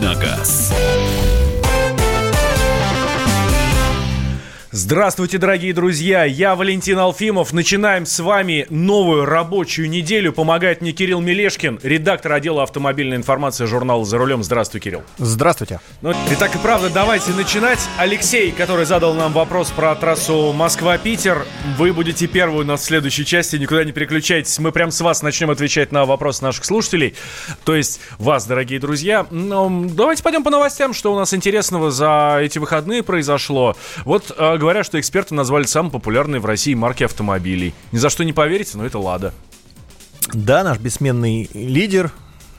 и на газ. Здравствуйте, дорогие друзья! Я Валентин Алфимов. Начинаем с вами новую рабочую неделю. Помогает мне Кирилл Милешкин, редактор отдела автомобильной информации журнала «За рулем». Здравствуй, Кирилл. Здравствуйте. Ну, итак, и правда, давайте начинать. Алексей, который задал нам вопрос про трассу Москва-Питер, вы будете первым у нас в следующей части. Никуда не переключайтесь. Мы прямо с вас начнем отвечать на вопросы наших слушателей. То есть вас, дорогие друзья. Ну, давайте пойдем по новостям, что у нас интересного за эти выходные произошло. Вот говорят, что эксперты назвали самые популярные в России марки автомобилей. Ни за что не поверите, но это «Лада». Да, наш бессменный лидер,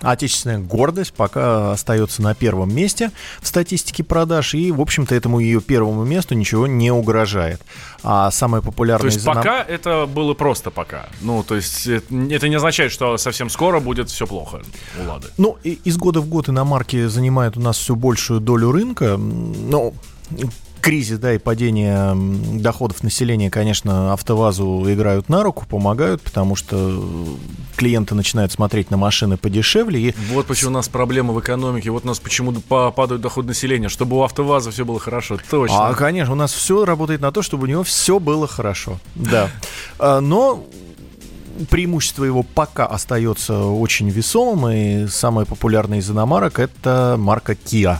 отечественная гордость, пока остается на первом месте в статистике продаж. И, в общем-то, этому ее первому месту ничего не угрожает. А самое популярное... То есть пока это было просто пока. Ну, то есть это не означает, что совсем скоро будет все плохо у «Лады». Ну, из года в год иномарки занимают у нас все большую долю рынка. Но... кризис, да, и падение доходов населения, конечно, «АвтоВАЗу» играют на руку, помогают, потому что клиенты начинают смотреть на машины подешевле. И... вот почему у нас проблемы в экономике, вот у нас почему падают доходы населения, чтобы у «АвтоВАЗа» все было хорошо, точно. А, конечно, у нас все работает на то, чтобы у него все было хорошо, да. Но... преимущество его пока остается очень весомым, и самая популярная из иномарок — это марка Kia.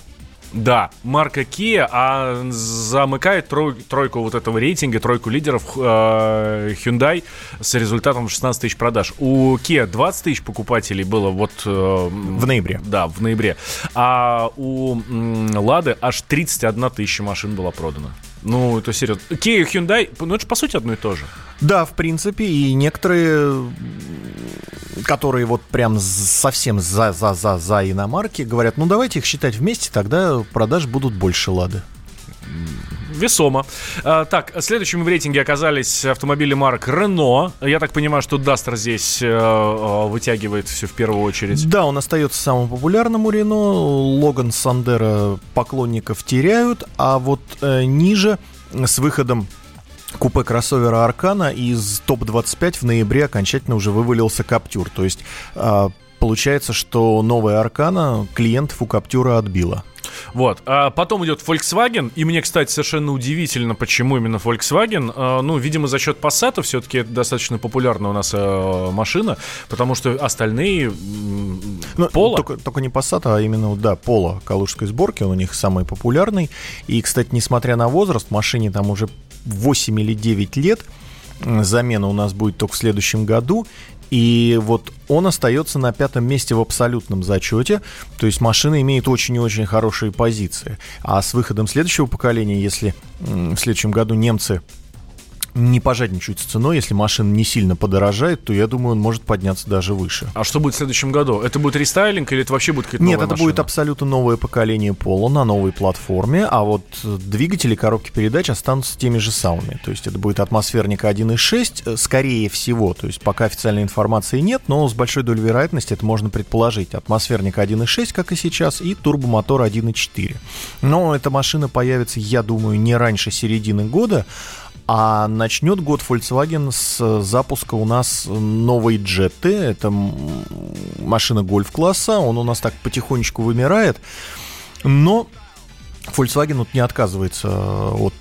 Да, марка Kia, а замыкает тройку вот этого рейтинга, тройку лидеров Hyundai с результатом 16 тысяч продаж. У Kia 20 тысяч покупателей было вот... в ноябре. Да, в ноябре. А у Lada аж 31 тысяча машин была продана. Ну, это серьезно. Kia и Hyundai, ну это же по сути одно и то же. Да, в принципе, и некоторые... которые вот прям совсем за иномарки, говорят, ну давайте их считать вместе, тогда продаж будут больше «Лады». Весомо. Так, следующими в рейтинге оказались автомобили марок «Рено». Я так понимаю, что «Дастер» здесь вытягивает все в первую очередь. Да, он остается самым популярным у «Рено». «Логан», «Сандеро» поклонников теряют, а вот ниже с выходом купе кроссовера «Аркана» из топ-25 в ноябре окончательно уже вывалился «Каптюр». То есть получается, что новая «Аркана» клиентов у «Каптюра» отбила. Вот. А потом идет Volkswagen. И мне, кстати, совершенно удивительно, почему именно Volkswagen. Ну, видимо, за счет Пассата. Все-таки это достаточно популярная у нас машина, потому что остальные... ну, Поло. Только не Пассата, а именно, да, Поло калужской сборки. Он у них самый популярный. И, кстати, несмотря на возраст, машине там уже 8 или 9 лет. Замена у нас будет только в следующем году. И вот он остается на пятом месте в абсолютном зачете. То есть машина имеет очень и очень хорошие позиции. А с выходом следующего поколения, если в следующем году немцы не пожадничают с ценой, если машина не сильно подорожает, то, я думаю, он может подняться даже выше. А что будет в следующем году? Это будет рестайлинг или это вообще будет какая-то новая машина? Нет, это будет абсолютно новое поколение Polo на новой платформе, а вот двигатели, коробки передач останутся теми же самыми. То есть это будет атмосферник 1.6, скорее всего. То есть пока официальной информации нет, но с большой долей вероятности это можно предположить. Атмосферник 1.6, как и сейчас, и турбомотор 1.4. Но эта машина появится, я думаю, не раньше середины года. А начнет год Volkswagen с запуска у нас новой Jetty. Это машина гольф-класса. Он у нас так потихонечку вымирает. Но Volkswagen вот не отказывается от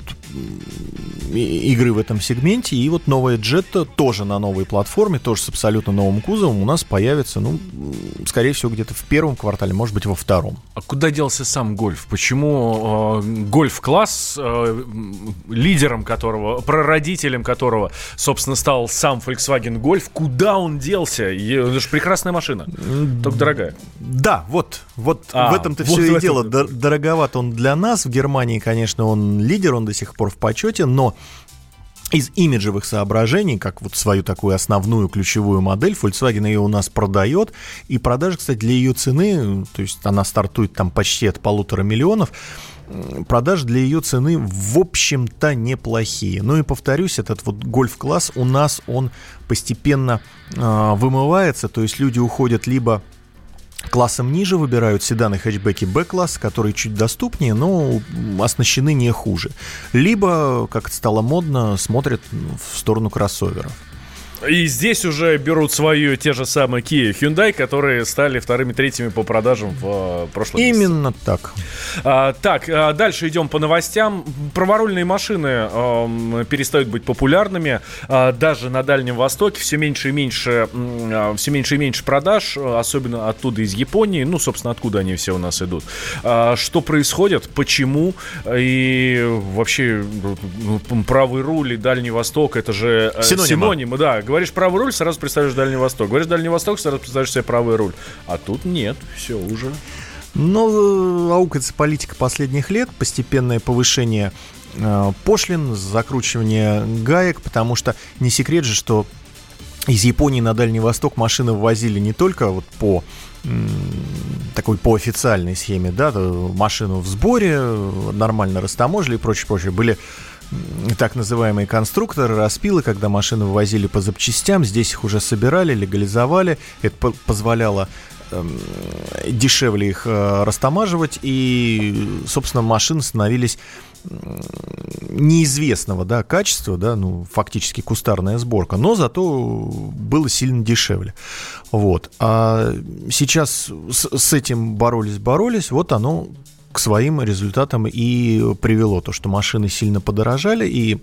игры в этом сегменте. И вот новая Jetta тоже на новой платформе, тоже с абсолютно новым кузовом у нас появится, ну, скорее всего, где-то в первом квартале, может быть, во втором. А куда делся сам «Гольф»? Почему «Гольф-класс», лидером которого, прародителем которого, собственно, стал сам Volkswagen Golf, куда он делся? Это же прекрасная машина, только дорогая. Да, в этом-то вот все и дело. Дороговат он для нас. В Германии, конечно, он лидер, он до сих пор в почете, но из имиджевых соображений, как вот свою такую основную ключевую модель, Volkswagen ее у нас продает, и продажи, кстати, для ее цены, то есть она стартует там почти от 1,5 миллиона, продаж для ее цены, в общем-то, неплохие. Ну и повторюсь, этот вот гольф-класс у нас, он постепенно вымывается, то есть люди уходят либо классом ниже, выбирают седаны, хэтчбеки Б-класса, которые чуть доступнее, но оснащены не хуже. Либо, как это стало модно, смотрят в сторону кроссоверов. И здесь уже берут свою те же самые Kia и Hyundai, которые стали вторыми-третьими по продажам в прошлом месяце. Именно так. Дальше идем по новостям. Праворульные машины перестают быть популярными. Даже на Дальнем Востоке все меньше и меньше продаж, особенно оттуда из Японии. Ну, собственно, откуда они все у нас идут. Что происходит, почему и вообще правый руль и Дальний Восток — это же синонимы. Да, говоришь правый руль, сразу представляешь Дальний Восток. Говоришь Дальний Восток, сразу представляешь себе правый руль. А тут нет, все уже. Но аукается политика последних лет, постепенное повышение пошлин, закручивание гаек, потому что не секрет же, что из Японии на Дальний Восток машины ввозили не только вот по такой по официальной схеме, да, машину в сборе, нормально растаможили и прочее. Были так называемые конструкторы, распилы, когда машины ввозили по запчастям, здесь их уже собирали, легализовали, это позволяло дешевле их растамаживать, и, собственно, машины становились неизвестного, да, качества, да, ну, фактически кустарная сборка, но зато было сильно дешевле. Вот. А сейчас с этим боролись, вот оно к своим результатам и привело то, что машины сильно подорожали, и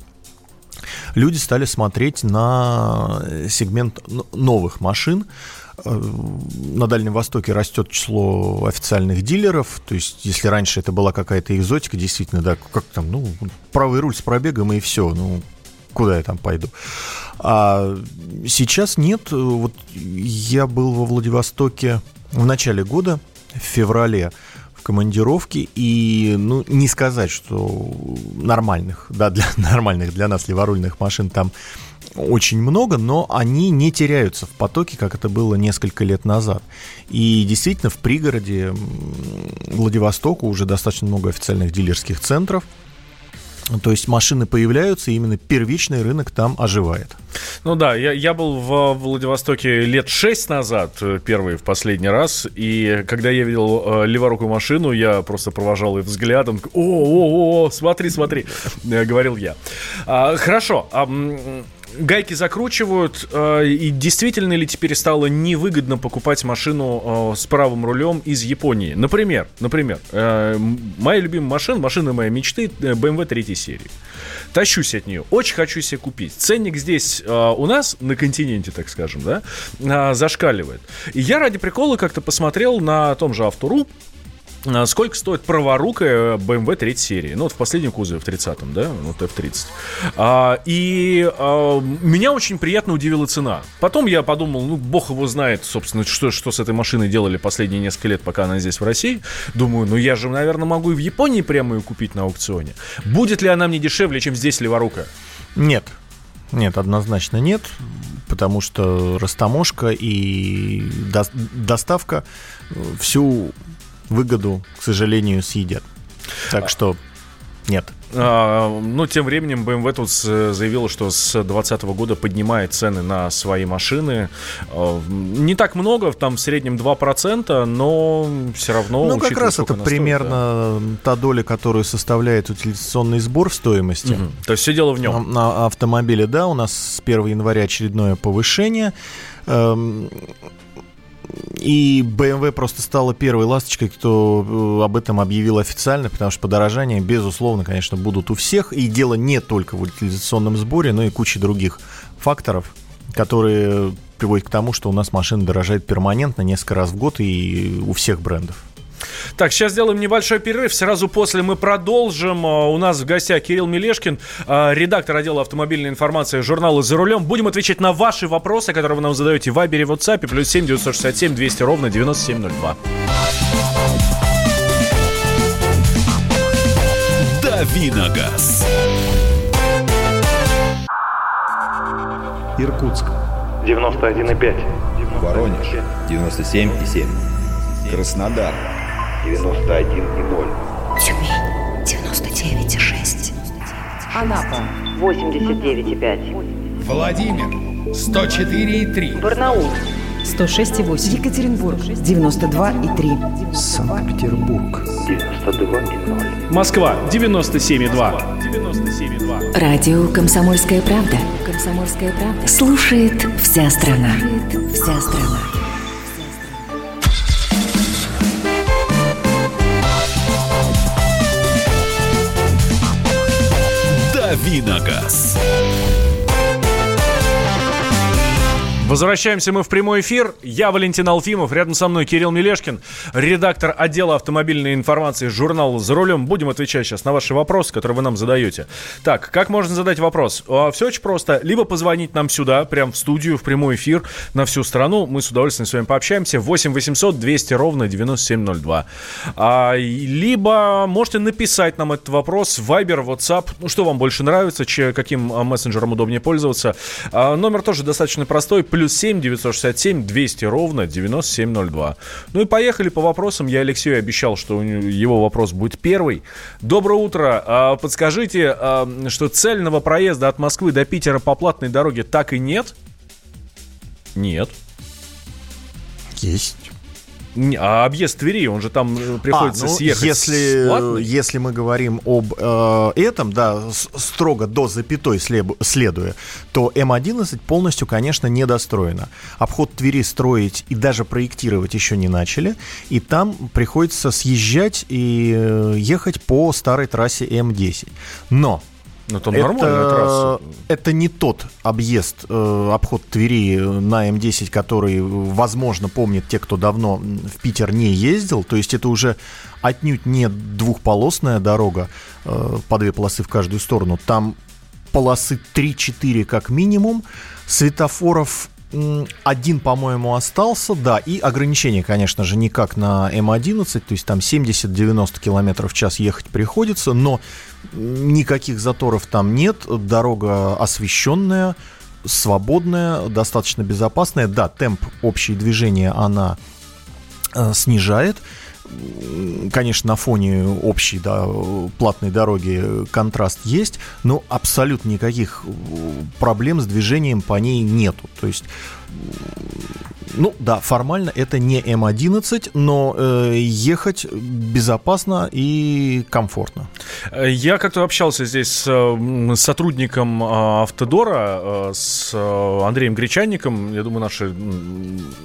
люди стали смотреть на сегмент новых машин. На Дальнем Востоке растет число официальных дилеров. То есть, если раньше это была какая-то экзотика, действительно, да, как там, ну, правый руль с пробегом и все, ну, куда я там пойду. А сейчас нет. Вот я был во Владивостоке в начале года, в феврале, в командировке, и, ну, не сказать, что нормальных, да, для нас леворульных машин там очень много, но они не теряются в потоке, как это было несколько лет назад. И действительно, в пригороде Владивостока уже достаточно много официальных дилерских центров. То есть машины появляются, и именно первичный рынок там оживает. Ну да, я был в Владивостоке лет 6 назад, первый в последний раз, и когда я видел леворукую машину, я просто провожал ее взглядом. О, смотри, говорил я. Хорошо, гайки закручивают, и действительно ли теперь стало невыгодно покупать машину с правым рулем из Японии? Например, моя любимая машина моей мечты — BMW 3 серии. Тащусь от нее, очень хочу себе купить. Ценник здесь у нас, на континенте, так скажем, да, зашкаливает. И я ради прикола как-то посмотрел на том же Автору, сколько стоит праворукая BMW 3 серии. Ну, вот в последнем кузове, в 30-м, да? Вот F30. Меня очень приятно удивила цена. Потом я подумал, ну, бог его знает, собственно, что с этой машиной делали последние несколько лет, пока она здесь в России. Думаю, ну, я же, наверное, могу и в Японии прямо ее купить на аукционе. Будет ли она мне дешевле, чем здесь леворукая? Нет, однозначно нет, потому что растаможка и доставка всю выгоду, к сожалению, съедят. Так что нет. Тем временем BMW тут заявила, что с 2020 года поднимает цены на свои машины. Не так много, там в среднем 2%, но все равно... Ну, как раз это примерно стоит, да, та доля, которую составляет утилизационный сбор в стоимости. Угу. То есть все дело в нем. На автомобиле, да, у нас с 1 января очередное повышение. И BMW просто стала первой ласточкой, кто об этом объявил официально, потому что подорожания, безусловно, конечно, будут у всех. И дело не только в утилизационном сборе, но и куче других факторов, которые приводят к тому, что у нас машины дорожают перманентно несколько раз в год и у всех брендов. Так, сейчас сделаем небольшой перерыв. Сразу после мы продолжим. У нас в гостях Кирилл Милешкин, редактор отдела автомобильной информации журнала «За рулем». Будем отвечать на ваши вопросы, которые вы нам задаете в Вайбере, WhatsApp, +7 967 200 9702. Дави на газ. Иркутск 91,5, Воронеж 97,7, Краснодар 91,0, Тюмень 99,6, Анапа 89,5, Владимир 104,3, Барнаул 106,8. Екатеринбург, 92,3. Санкт-Петербург, 92,0. Москва, 97,2. Радио «Комсомольская правда». «Комсомольская правда». Слушает вся страна. Слушает вся страна. Виногаз. Возвращаемся мы в прямой эфир. Я Валентин Алфимов, рядом со мной Кирилл Милешкин, редактор отдела автомобильной информации журнала «За рулем». Будем отвечать сейчас на ваши вопросы, которые вы нам задаете. Так, как можно задать вопрос? Все очень просто. Либо позвонить нам сюда, прям в студию, в прямой эфир, на всю страну. Мы с удовольствием с вами пообщаемся. 8 800 200 ровно 9702. Либо можете написать нам этот вопрос в Viber, WhatsApp. Ну, что вам больше нравится, каким мессенджером удобнее пользоваться. Номер тоже достаточно простой. +7 967 200 ровно 9702. Ну и поехали по вопросам. Я Алексею обещал, что его вопрос будет первый. Доброе утро. Подскажите, что цельного проезда от Москвы до Питера по платной дороге так и нет? Нет. Есть. А объезд Твери, он же там приходится съехать. Если мы говорим об этом, да, строго до запятой следуя, то М11 полностью, конечно, не достроена. Обход Твери строить и даже проектировать еще не начали. И там приходится съезжать и ехать по старой трассе М10. Но там нормальная трасса. Это не тот объезд, обход Твери на М10, который, возможно, помнят те, кто давно в Питер не ездил. То есть это уже отнюдь не двухполосная дорога, по две полосы в каждую сторону. Там полосы 3-4 как минимум, светофоров... Один, по-моему, остался, да, и ограничения, конечно же, не как на М11, то есть там 70-90 км в час ехать приходится, но никаких заторов там нет, дорога освещенная, свободная, достаточно безопасная, да, темп общего движения она снижает, конечно, на фоне общей, да, платной дороги контраст есть, но абсолютно никаких проблем с движением по ней нету. То есть, ну да, формально это не М11, но ехать безопасно и комфортно. Я как-то общался здесь с сотрудником Автодора, с Андреем Гречанником. Я думаю,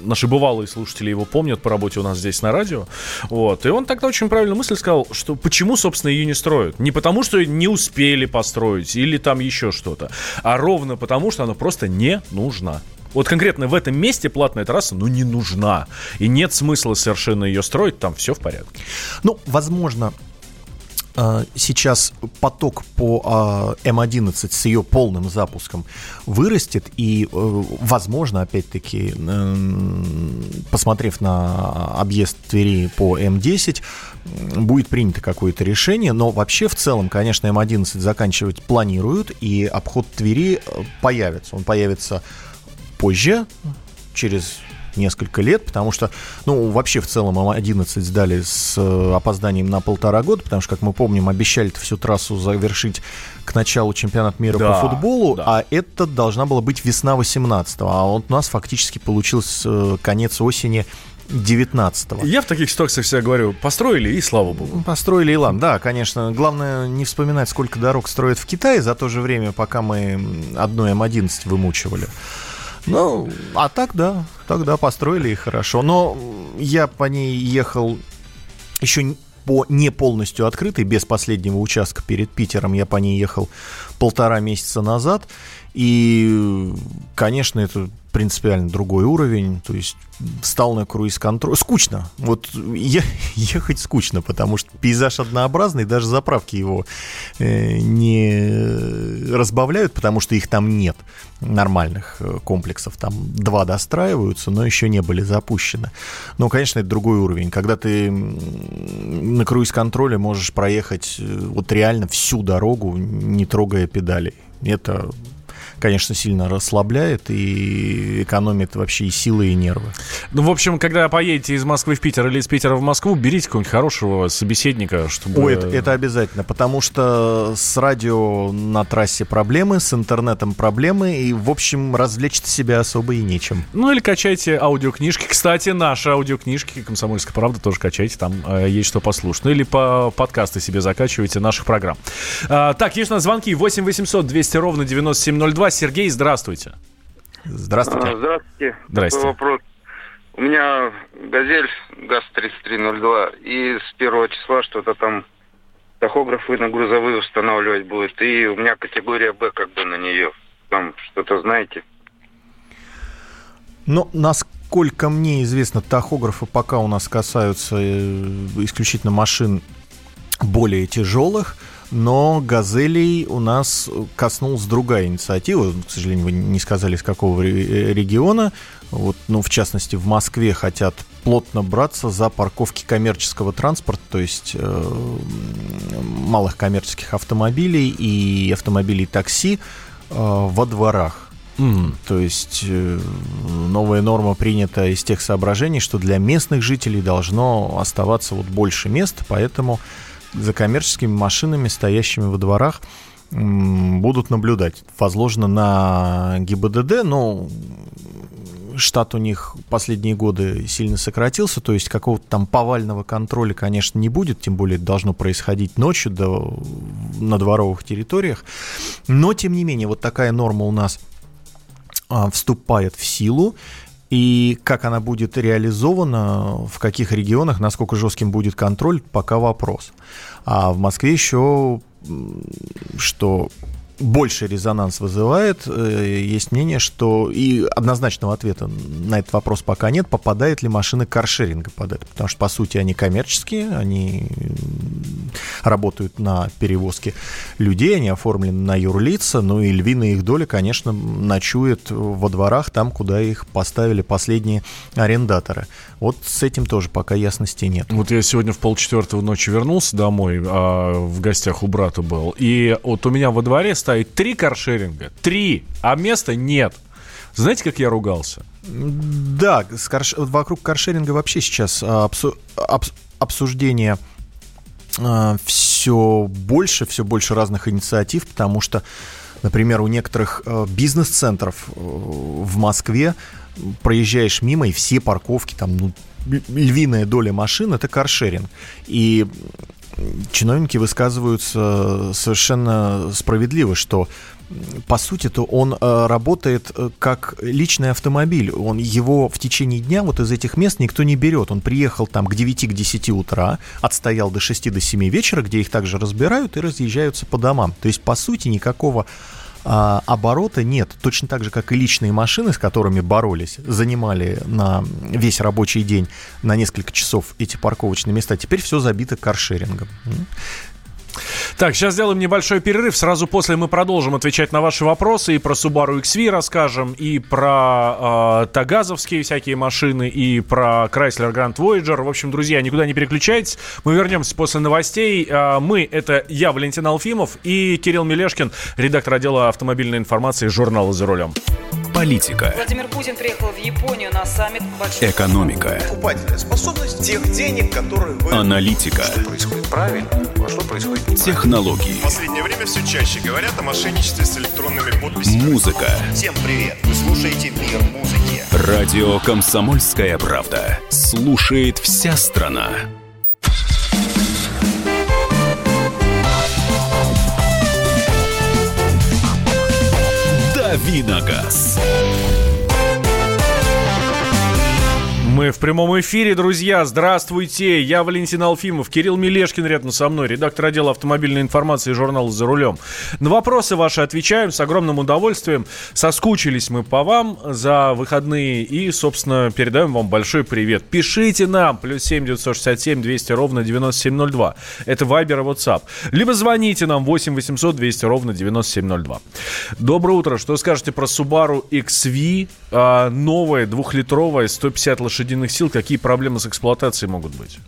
наши бывалые слушатели его помнят по работе у нас здесь на радио. Вот. И он тогда очень правильную мысль сказал, что почему, собственно, ее не строят. Не потому, что не успели построить или там еще что-то, а ровно потому, что она просто не нужна. Вот конкретно в этом месте платная трасса, не нужна. И нет смысла совершенно ее строить, там все в порядке. Возможно, сейчас поток по М11 с ее полным запуском вырастет. И, возможно, опять-таки, посмотрев на объезд Твери по М10, будет принято какое-то решение. Но вообще, в целом, конечно, М11 заканчивать планируют. И обход Твери появится. Он появится... позже, через несколько лет, потому что, вообще в целом М11 сдали с опозданием на 1,5 года, потому что, как мы помним, обещали всю трассу завершить к началу чемпионата мира по футболу, а это должна была быть весна 18-го, а вот у нас фактически получился конец осени 19-го. Я в таких ситуациях всегда говорю, построили и слава богу. Построили и ладно, да, конечно. Главное не вспоминать, сколько дорог строят в Китае за то же время, пока мы одну М11 вымучивали. А так, да, тогда построили и хорошо. Но я по ней ехал еще по не полностью открытой, без последнего участка перед Питером. Я по ней ехал 1,5 месяца назад. И, конечно, это принципиально другой уровень. То есть встал на круиз-контроль. Скучно. Ехать скучно, потому что пейзаж однообразный, даже заправки его не разбавляют, потому что их там нет, нормальных комплексов. Там 2 достраиваются, но еще не были запущены. Но, конечно, это другой уровень. Когда ты на круиз-контроле можешь проехать реально всю дорогу, не трогая педалей. Это... конечно, сильно расслабляет и экономит вообще и силы, и нервы. Ну, в общем, когда поедете из Москвы в Питер или из Питера в Москву, берите какого-нибудь хорошего собеседника, чтобы... Ой, это обязательно, потому что с радио на трассе проблемы, с интернетом проблемы, и, в общем, развлечь себя особо и нечем. Ну, или качайте аудиокнижки. Кстати, наши аудиокнижки «Комсомольская правда» тоже качайте, там есть что послушать. Ну, или по подкасты себе закачивайте наших программ. Так, есть у нас звонки. 8 800 200 ровно 9702. Сергей, здравствуйте. Здравствуйте. Здравствуйте. Здравствуйте. Такой вопрос. У меня «Газель» ГАЗ-3302, и с 1 числа что-то там тахографы на грузовые устанавливать будут, и у меня категория «Б» как бы на нее. Там что-то знаете? Ну, насколько мне известно, тахографы пока у нас касаются исключительно машин более тяжелых, но «Газелей» у нас коснулась другая инициатива. К сожалению, вы не сказали, с какого региона. Вот, ну, в частности, в Москве хотят плотно браться за парковки коммерческого транспорта, то есть малых коммерческих автомобилей и автомобилей такси во дворах. То есть новая норма принята из тех соображений, что для местных жителей должно оставаться вот больше мест, поэтому за коммерческими машинами, стоящими во дворах, будут наблюдать. Возложено на ГИБДД, но штат у них последние годы сильно сократился, то есть какого-то там повального контроля, конечно, не будет, тем более это должно происходить ночью на дворовых территориях. Но, тем не менее, вот такая норма у нас вступает в силу. И как она будет реализована, в каких регионах, насколько жестким будет контроль, пока вопрос. А в Москве еще, что больше резонанс вызывает, есть мнение, что... И однозначного ответа на этот вопрос пока нет, попадают ли машины каршеринга под это. Потому что, по сути, они коммерческие, они работают на перевозке людей, они оформлены на юрлица, ну и львиная их доля, конечно, ночует во дворах, там, куда их поставили последние арендаторы. Вот с этим тоже пока ясности нет. Вот я сегодня в 3:30 ночи вернулся домой, в гостях у брата был, и вот у меня во дворе стоит 3 каршеринга, 3, а места нет. Знаете, как я ругался? Да, вокруг каршеринга вообще сейчас обсуждение все больше разных инициатив, потому что, например, у некоторых бизнес-центров в Москве проезжаешь мимо, и все парковки, там, ну, львиная доля машин — это каршеринг. И чиновники высказываются совершенно справедливо, что по сути-то он работает как личный автомобиль. Его в течение дня вот из этих мест никто не берет. Он приехал там к 9-10 утра, отстоял до 6-7 вечера, где их также разбирают и разъезжаются по домам. То есть, по сути, никакого оборота нет. Точно так же, как и личные машины, с которыми боролись, занимали на весь рабочий день на несколько часов эти парковочные места. Теперь все забито каршерингом. Так, сейчас сделаем небольшой перерыв. Сразу после мы продолжим отвечать на ваши вопросы. И про Subaru XV расскажем, и про тагазовские всякие машины, и про Chrysler Grand Voyager. В общем, друзья, никуда не переключайтесь. Мы вернемся после новостей. Мы, это я, Валентин Алфимов, и Кирилл Милешкин, редактор отдела автомобильной информации журнала «За рулем». Политика. Владимир Путин приехал в Японию на саммит. Экономика. Покупательная способность тех денег, которые вы... Аналитика. Что происходит правильно, а что происходит неправильно. Технологии. В последнее время все чаще говорят о мошенничестве с электронными подписями. Музыка. Всем привет. Вы слушаете «Мир музыки». Радио «Комсомольская правда». Слушает вся страна. Виногаз. Мы в прямом эфире, друзья. Здравствуйте. Я Валентин Алфимов, Кирилл Милешкин рядом со мной, редактор отдела автомобильной информации журнала «За рулем». На вопросы ваши отвечаем с огромным удовольствием. Соскучились мы по вам за выходные и, собственно, передаем вам большой привет. Пишите нам. +7 967 200 ровно 9702. Это Вайбер и WhatsApp. Либо звоните нам 8 800 200 ровно 9702. Доброе утро. Что скажете про Subaru XV? Новая, 2-литровая, 150 лошадей сил, какие проблемы с эксплуатацией могут быть?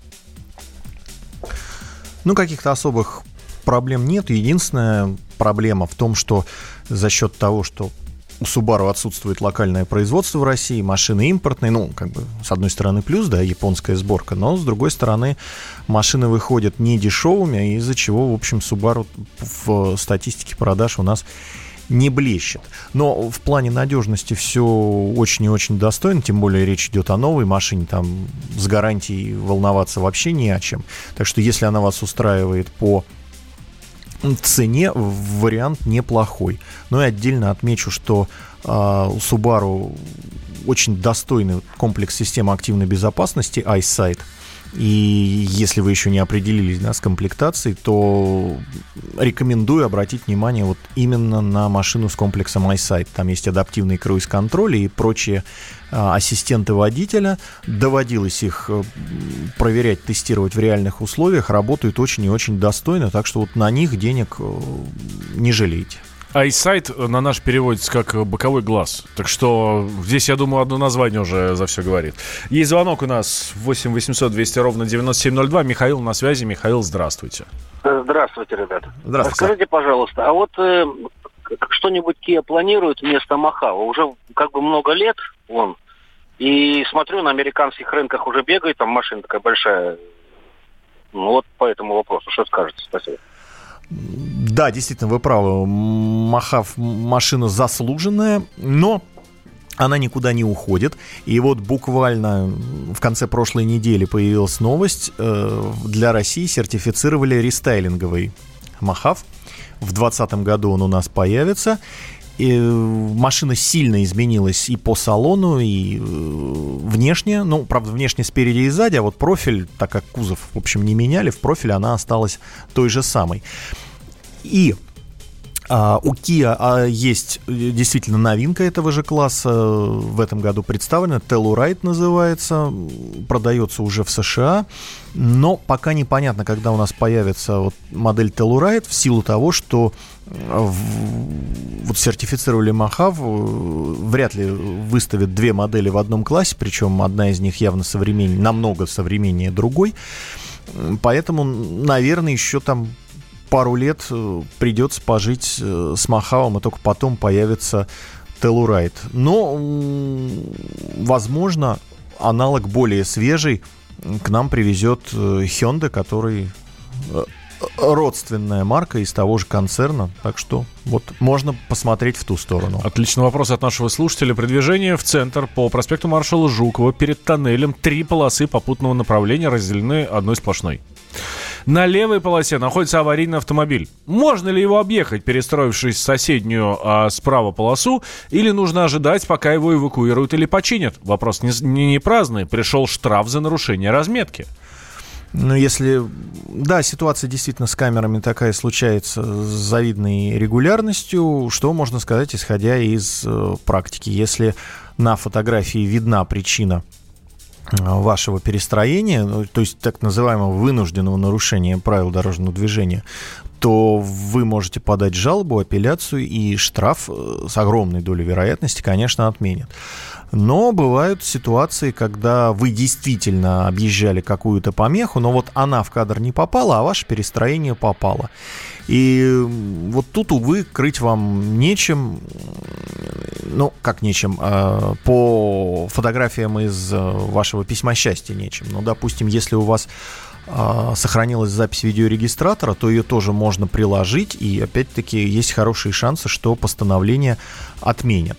Ну, каких-то особых проблем нет. Единственная проблема в том, что за счет того, что у Subaru отсутствует локальное производство в России, машины импортные, ну, как бы, с одной стороны, плюс, да, японская сборка, но, с другой стороны, машины выходят не дешевыми, из-за чего, в общем, Subaru в статистике продаж у нас не блещет. Но в плане надежности все очень и очень достойно, тем более речь идет о новой машине, там с гарантией волноваться вообще не о чем. Так что если она вас устраивает по цене, вариант неплохой. Ну и отдельно отмечу, что у Subaru очень достойный комплекс системы активной безопасности EyeSight. И если вы еще не определились, да, с комплектацией, то рекомендую обратить внимание вот именно на машину с комплексом EyeSight. Там есть адаптивный круиз-контроль и прочие ассистенты водителя. Доводилось их проверять, тестировать в реальных условиях. Работают очень и очень достойно, так что вот на них денег не жалейте. EyeSight на наш переводится как «боковой глаз». Так что здесь, я думаю, одно название уже за все говорит. Есть звонок у нас 8 800 200 ровно 9702. Михаил на связи. Михаил, здравствуйте. Здравствуйте, ребята. Здравствуйте. Скажите, пожалуйста, а вот что-нибудь Kia планирует вместо Mohave? Уже как бы много лет он. И смотрю, на американских рынках уже бегает, там машина такая большая. Ну вот по этому вопросу. Что скажете? Спасибо. Да, действительно, вы правы. Mohave машина заслуженная, но она никуда не уходит. И вот буквально в конце прошлой недели появилась новость. Для России сертифицировали рестайлинговый Mohave. В 2020 году он у нас появится. И машина сильно изменилась и по салону, и внешне. Ну, правда, внешне спереди и сзади, а вот профиль, так как кузов, в общем, не меняли, в профиле она осталась той же самой. И у Kia есть действительно новинка этого же класса. В этом году представлена. Telluride называется. Продается уже в США. Но пока непонятно, когда у нас появится вот модель Telluride, в силу того, что вот сертифицировали Mohave, вряд ли выставят две модели в одном классе, причем одна из них явно современнее, намного современнее другой. Поэтому, наверное, еще там пару лет придется пожить с Mohave, и только потом появится Telluride. Но, возможно, аналог более свежий к нам привезет Hyundai, который родственная марка из того же концерна. Так что вот можно посмотреть в ту сторону. Отличный вопрос от нашего слушателя. При движении в центр по проспекту Маршала Жукова перед тоннелем три полосы попутного направления разделены одной сплошной. На левой полосе находится аварийный автомобиль. Можно ли его объехать, перестроившись в соседнюю справа полосу, или нужно ожидать, пока его эвакуируют или починят? Вопрос не праздный. Пришел штраф за нарушение разметки. Ну, если... Да, ситуация действительно с камерами такая случается с завидной регулярностью. Что можно сказать, исходя из практики? Если на фотографии видна причина вашего перестроения, то есть так называемого вынужденного нарушения правил дорожного движения, то вы можете подать жалобу, апелляцию, и штраф с огромной долей вероятности, конечно, отменят. Но бывают ситуации, когда вы действительно объезжали какую-то помеху, но вот она в кадр не попала, а ваше перестроение попало. И вот тут, увы, крыть вам нечем. Ну, как нечем? По фотографиям из вашего письма счастья нечем. Ну, допустим, если у вас сохранилась запись видеорегистратора, то ее тоже можно приложить, и опять-таки есть хорошие шансы, что постановление отменят.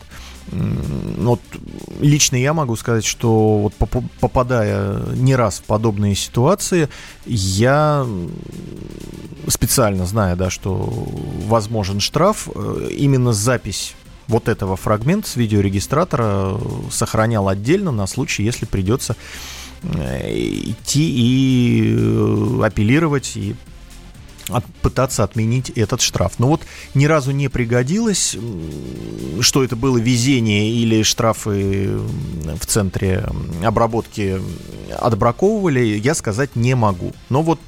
Вот лично я могу сказать, что вот попадая не раз в подобные ситуации, я специально, зная, да, что возможен штраф, именно запись вот этого фрагмента с видеорегистратора сохранял отдельно на случай, если придется идти и апеллировать, и пытаться отменить этот штраф. Но вот ни разу не пригодилось, что это было везение или штрафы в центре обработки отбраковывали, я сказать не могу. Но вот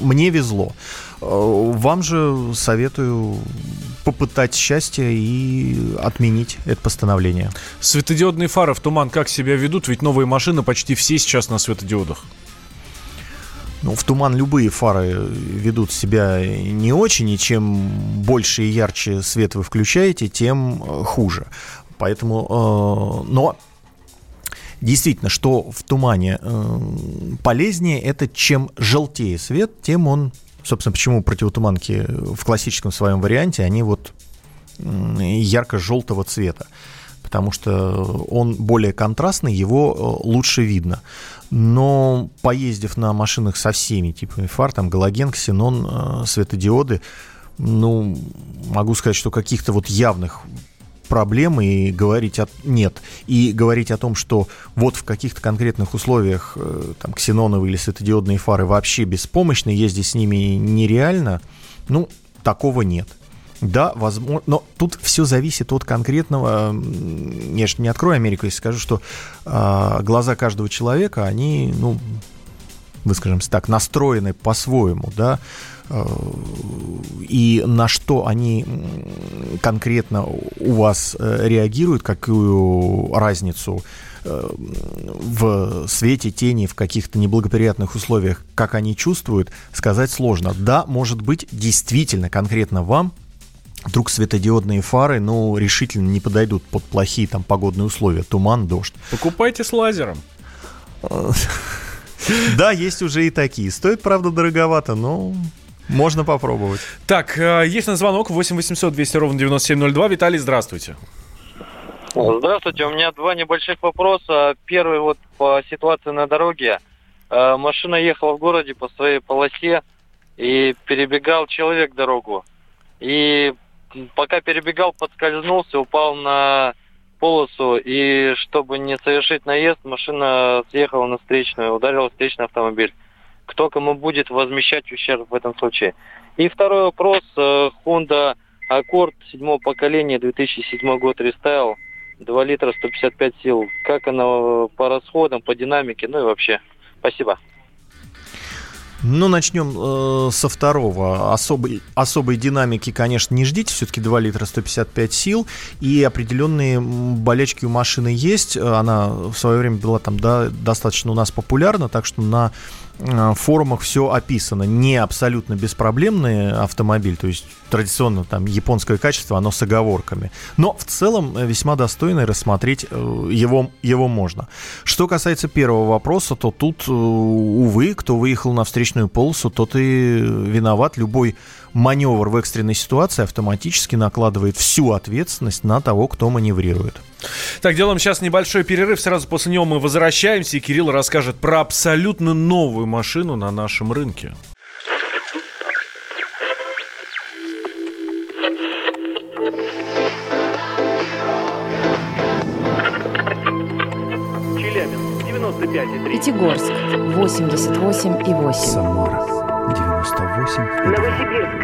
мне везло. Вам же советую попытать счастье и отменить это постановление. Светодиодные фары в туман как себя ведут? Ведь новые машины почти все сейчас на светодиодах. ну, в туман любые фары ведут себя не очень, и чем больше и ярче свет вы включаете, тем хуже. Поэтому, но действительно, что в тумане полезнее, это чем желтее свет, тем он, собственно, почему противотуманки в классическом своем варианте, они вот ярко-желтого цвета, потому что он более контрастный, его лучше видно. Но поездив на машинах со всеми типами фар, там галоген, ксенон, светодиоды, ну, могу сказать, что каких-то вот явных проблем и говорить нет. И говорить о том, что вот в каких-то конкретных условиях там ксеноновые или светодиодные фары вообще беспомощны, ездить с ними нереально, ну, такого нет. Да, возможно, но тут все зависит от конкретного. Я же не открою Америку, если скажу, что глаза каждого человека, они, ну, выскажемся так, настроены по-своему, да, и на что они конкретно у вас реагируют, какую разницу в свете, тени, в каких-то неблагоприятных условиях, как они чувствуют, сказать сложно. Да, может быть, действительно, конкретно вам вдруг светодиодные фары, ну, решительно не подойдут под плохие там погодные условия. Туман, дождь. Покупайте с лазером. Да, есть уже и такие. Стоит, правда, дороговато, но можно попробовать. Так, есть на звонок 8 800 200 ровно 9702. Виталий, здравствуйте. Здравствуйте. У меня два небольших вопроса. Первый вот по ситуации на дороге. Машина ехала в городе по своей полосе, и перебегал человек дорогу. И пока перебегал, подскользнулся, упал на полосу, и чтобы не совершить наезд, машина съехала на встречную, ударила встречный автомобиль. Кто кому будет возмещать ущерб в этом случае? И второй вопрос. Honda Accord 7-го поколения, 2007 год, рестайл, 2 литра, 155 сил. Как она по расходам, по динамике, ну и вообще? Спасибо. Ну, начнем со второго. Особой динамики, конечно, не ждите. Все-таки 2 литра 155 сил. И определенные болячки у машины есть. Она в свое время была там, да, достаточно у нас популярна. Так что на форумах все описано. Не абсолютно беспроблемный автомобиль. То есть традиционно там японское качество, оно с оговорками. Но в целом весьма достойно, рассмотреть его можно. Что касается первого вопроса, то тут, увы, кто выехал на встречную полосу, то ты виноват. Любой маневр в экстренной ситуации автоматически накладывает всю ответственность на того, кто маневрирует. Так, делаем сейчас небольшой перерыв. Сразу после него мы возвращаемся, и Кирилл расскажет про абсолютно новую машину на нашем рынке. Челябинск, 95,3. Пятигорск, 88,8. Самара, 98,2. Новосибирск,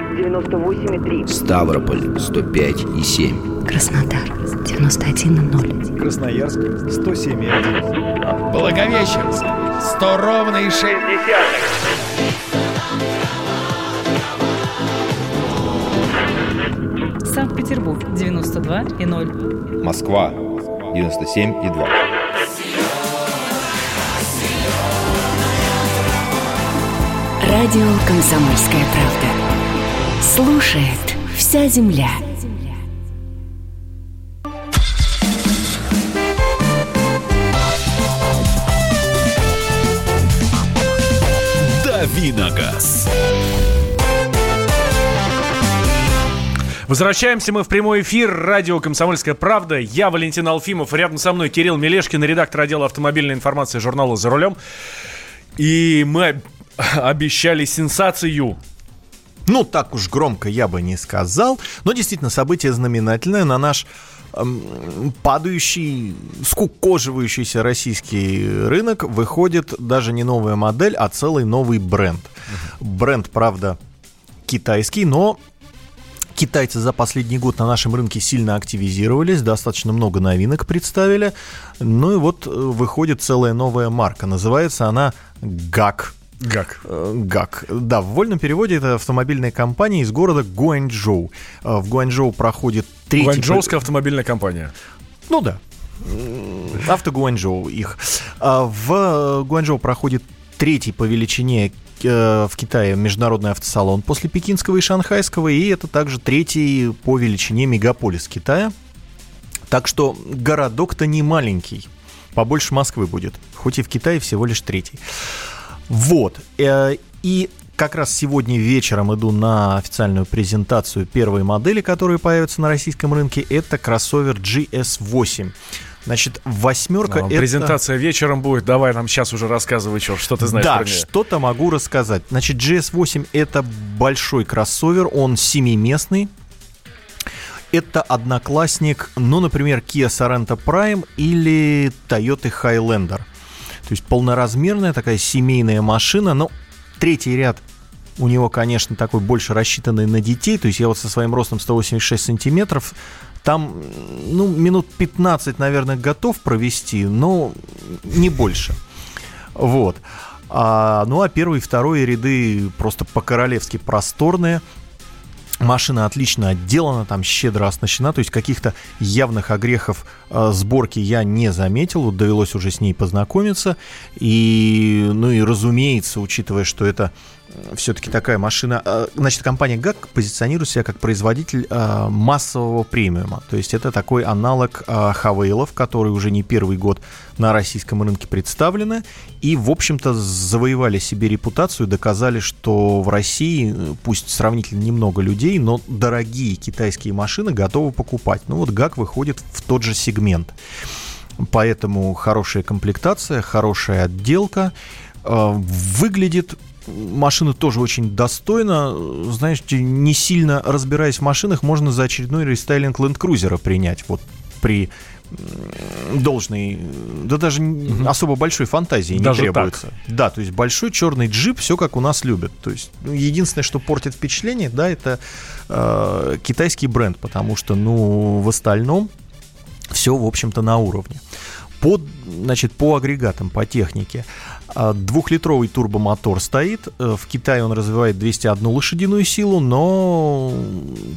98,3. Ставрополь, 105,7. Краснодар, 91,0. Красноярск, 107,1. Благовещенск, 100,6. Санкт-Петербург, 92,0. Москва, 97,2. Радио «Комсомольская правда». Слушает вся земля. Дави на газ. Возвращаемся мы в прямой эфир. Радио «Комсомольская правда». Я Валентин Алфимов. Рядом со мной Кирилл Милешкин, редактор отдела автомобильной информации журнала «За рулем». И мы обещали сенсацию. Ну, так уж громко я бы не сказал. Но действительно, событие знаменательное. На наш падающий, скукоживающийся российский рынок выходит даже не новая модель, а целый новый бренд. Бренд, правда, китайский, но китайцы за последний год на нашем рынке сильно активизировались, достаточно много новинок представили. Ну и вот выходит целая новая марка. Называется она «Гак». Гак. Да, в вольном переводе это автомобильная компания из города Гуанчжоу. В Гуанчжоу проходит третий... Гуанчжоуская автомобильная компания. Ну да. Авто Гуанчжоу их. В Гуанчжоу проходит третий по величине в Китае международный автосалон после пекинского и шанхайского, и это также третий по величине мегаполис Китая. Так что городок-то не маленький, побольше Москвы будет, хоть и в Китае всего лишь третий. Вот, и как раз сегодня вечером иду на официальную презентацию первой модели, которая появится на российском рынке, это кроссовер GS8. Значит, восьмерка это... Презентация вечером будет, давай нам сейчас уже рассказывай, что ты знаешь. Да, что-то могу рассказать. Значит, GS8 это большой кроссовер, он семиместный. Это одноклассник, ну, например, Kia Sorento Prime или Toyota Highlander. То есть полноразмерная такая семейная машина, но третий ряд у него, конечно, такой больше рассчитанный на детей. То есть я вот со своим ростом 186 сантиметров там, ну, минут 15, наверное, готов провести, но не больше. Вот. Ну, а первые и вторые ряды просто по-королевски просторные. Машина отлично отделана, там щедро оснащена, то есть каких-то явных огрехов сборки я не заметил, вот довелось уже с ней познакомиться. И, ну и разумеется, учитывая, что это все-таки такая машина, значит, компания ГАК позиционирует себя как производитель массового премиума, то есть это такой аналог Хавейлов, которые уже не первый год на российском рынке представлены и, в общем-то, завоевали себе репутацию, доказали, что в России, пусть сравнительно немного людей, но дорогие китайские машины готовы покупать. Ну вот ГАК выходит в тот же сегмент, поэтому хорошая комплектация, хорошая отделка, выглядит... Машина тоже очень достойна. Знаете, не сильно разбираясь в машинах, можно за очередной рестайлинг Land Cruiser принять. Вот при должной, да даже особо большой фантазии не даже требуется. Так. Да, то есть большой черный джип, все как у нас любят. То есть единственное, что портит впечатление, да, это китайский бренд, потому что, ну, в остальном все, в общем-то, на уровне. Значит, по агрегатам, по технике. Двухлитровый турбомотор стоит. В Китае он развивает 201 лошадиную силу, но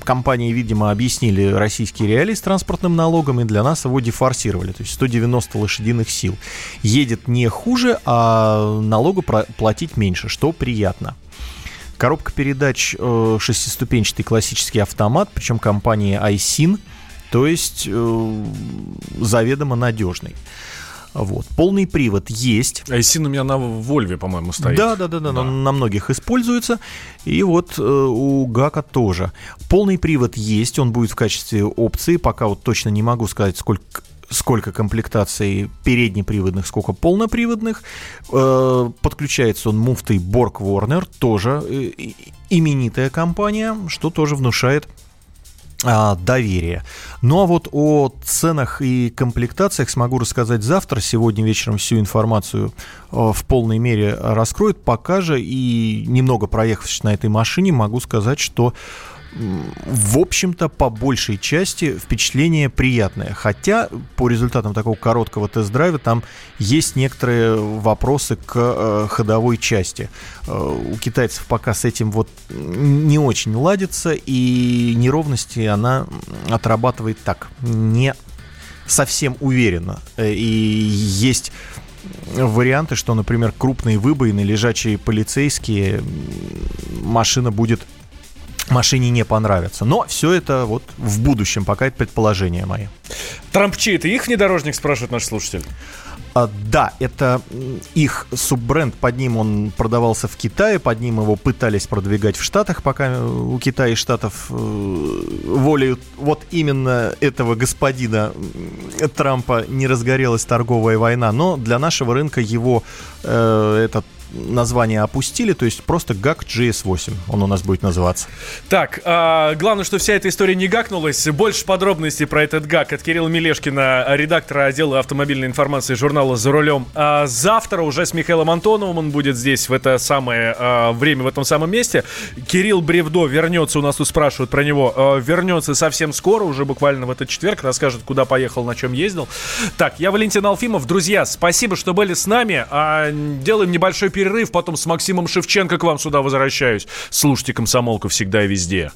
компании, видимо, объяснили российские реалии с транспортным налогом, и для нас его дефорсировали. То есть 190 лошадиных сил. Едет не хуже, а налогу платить меньше, что приятно. Коробка передач шестиступенчатый классический автомат, причем компании Aisin. То есть заведомо надежный. Вот. Полный привод есть. Айсин у меня на Вольве, по-моему, стоит. Да. На многих используется. И вот у Гака тоже. Полный привод есть, он будет в качестве опции. Пока вот точно не могу сказать, сколько комплектаций переднеприводных, сколько полноприводных. Подключается он муфтой Borg Warner, тоже именитая компания, что тоже внушает доверие. Ну а вот о ценах и комплектациях смогу рассказать завтра. Сегодня вечером всю информацию в полной мере раскроют. Пока же и немного проехавшись на этой машине, могу сказать, что в общем-то по большей части впечатление приятное. Хотя по результатам такого короткого тест-драйва там есть некоторые вопросы к ходовой части. У китайцев пока с этим вот не очень ладится, и неровности она отрабатывает так, не совсем уверенно. И есть варианты, что, например, крупные выбоины, лежачие полицейские, машине не понравится. Но все это вот в будущем, пока это предположения мои. Трамп чей это? Их внедорожник, спрашивает наш слушатель. Да, это их суббренд, под ним он продавался в Китае, под ним его пытались продвигать в Штатах, пока у Китая и Штатов волею вот именно этого господина Трампа не разгорелась торговая война, но для нашего рынка его этот название опустили, то есть просто GAC GS8, он у нас будет называться. Так, главное, что вся эта история не гакнулась. Больше подробностей про этот GAC от Кирилла Милешкина, редактора отдела автомобильной информации журнала «За рулем». Завтра уже с Михаилом Антоновым он будет здесь в это самое время, в этом самом месте. Кирилл Бревдо вернется, у нас тут спрашивают про него, вернется совсем скоро, уже буквально в этот четверг, расскажет, куда поехал, на чем ездил. Так, я Валентин Алфимов. Друзья, спасибо, что были с нами. Делаем небольшой перерыв, потом с Максимом Шевченко к вам сюда возвращаюсь. Слушайте «Комсомолку» всегда и везде.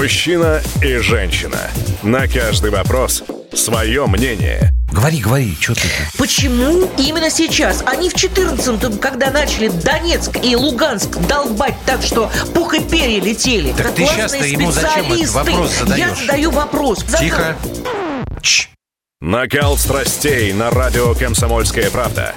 Мужчина и женщина. На каждый вопрос свое мнение. Говори, что ты... Почему именно сейчас? Они в 14-м, когда начали Донецк и Луганск долбать так, что пух и перья летели. Так ты сейчас-то ему зачем этот вопрос задаешь? Я задаю вопрос. Тихо. Накал страстей на радио «Комсомольская правда».